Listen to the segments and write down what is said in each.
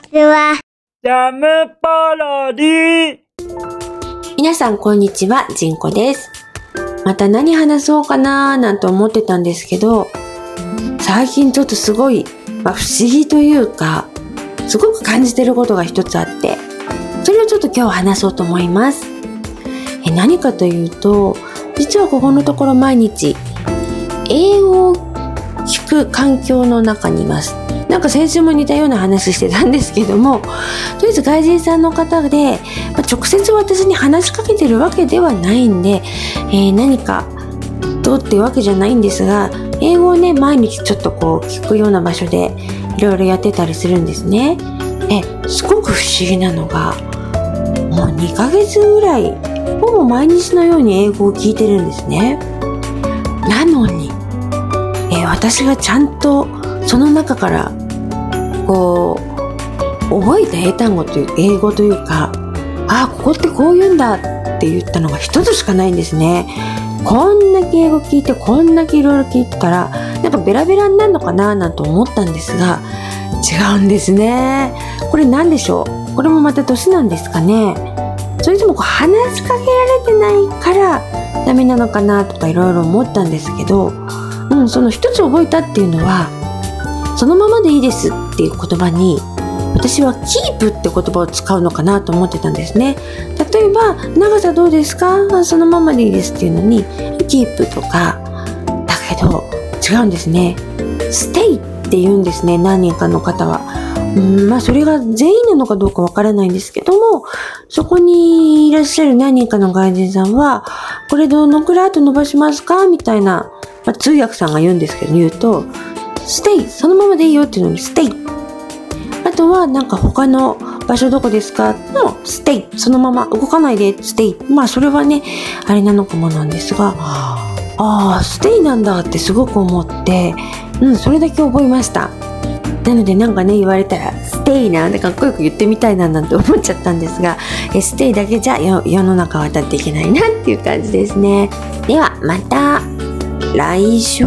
ちは。ジャムパロディ。皆さんこんにちは、ジンコです。また何話そうかなーなんて思ってたんですけど、最近ちょっとすごい、不思議というか、すごく感じてることが一つあって、それをちょっと今日話そうと思います。何かというと、実はここのところ毎日英語を聞く環境の中にいます。なんか先週も似たような話してたんですけども、とりあえず外人さんの方で、直接私に話しかけてるわけではないんで、何かどうっていうわけじゃないんですが、英語をね毎日ちょっとこう聞くような場所でいろいろやってたりするんですね。すごく不思議なのが、もう2ヶ月ぐらいほぼ毎日のように英語を聞いてるんですね。なのに、私がちゃんとその中からこう覚えた英単語という英語というか、あ、ここってこう言うんだって言ったのが一つしかないんですね。こんだけ英語聞いて、こんだけいろいろ聞いてたらなんかベラベラになるのかななんて思ったんですが、違うんですね。これ何でしょう。これもまた年なんですかね。それともこう話しかけられてないからダメなのかなとかいろいろ思ったんですけど、その一つ覚えたっていうのは、そのままでいいですっていう言葉に、私はキープって言葉を使うのかなと思ってたんですね。例えば長さどうですか、そのままでいいですっていうのにキープとかだけど、違うんですね。ステイって言うんですね、何人かの方は。それが全員なのかどうかわからないんですけども、そこにいらっしゃる何人かの外人さんは、これどのくらいと伸ばしますかみたいな、通訳さんが言うんですけど、言うとステイ、そのままでいいよっていうのにステイ、あとはなんか他の場所どこですかのステイ、そのまま動かないでステイ、それはねあれなのかもなんですが、ステイなんだってすごく思って、それだけ覚えました。なのでなんかね、言われたらステイなんてかっこよく言ってみたいななんて思っちゃったんですが、ステイだけじゃ世の中渡っていけないなっていう感じですね。ではまた来週、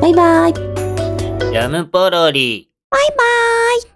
バイバイ。ジャムポロリ、バイバイ。